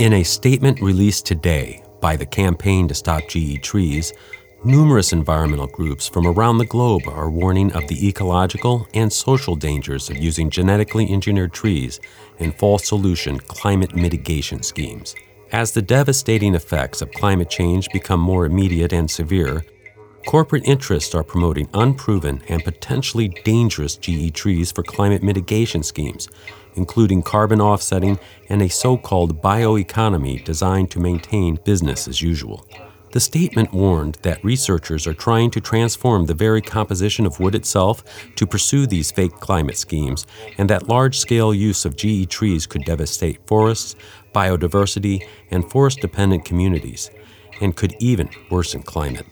In a statement released today by the Campaign to Stop GE Trees, numerous environmental groups from around the globe are warning of the ecological and social dangers of using genetically engineered trees in false-solution climate mitigation schemes. As the devastating effects of climate change become more immediate and severe, corporate interests are promoting unproven and potentially dangerous GE trees for climate mitigation schemes, including carbon offsetting and a so-called bioeconomy designed to maintain business as usual. The statement warned that researchers are trying to transform the very composition of wood itself to pursue these fake climate schemes, and that large-scale use of GE trees could devastate forests, biodiversity, and forest-dependent communities, and could even worsen climate.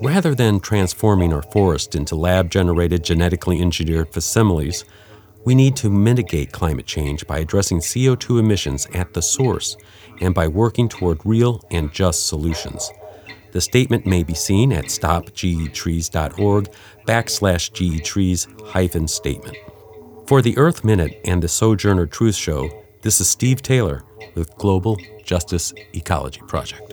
Rather than transforming our forests into lab-generated, genetically engineered facsimiles, we need to mitigate climate change by addressing CO2 emissions at the source and by working toward real and just solutions. The statement may be seen at stopgetrees.org/GETrees-statement. For the Earth Minute and the Sojourner Truth Show, this is Steve Taylor with Global Justice Ecology Project.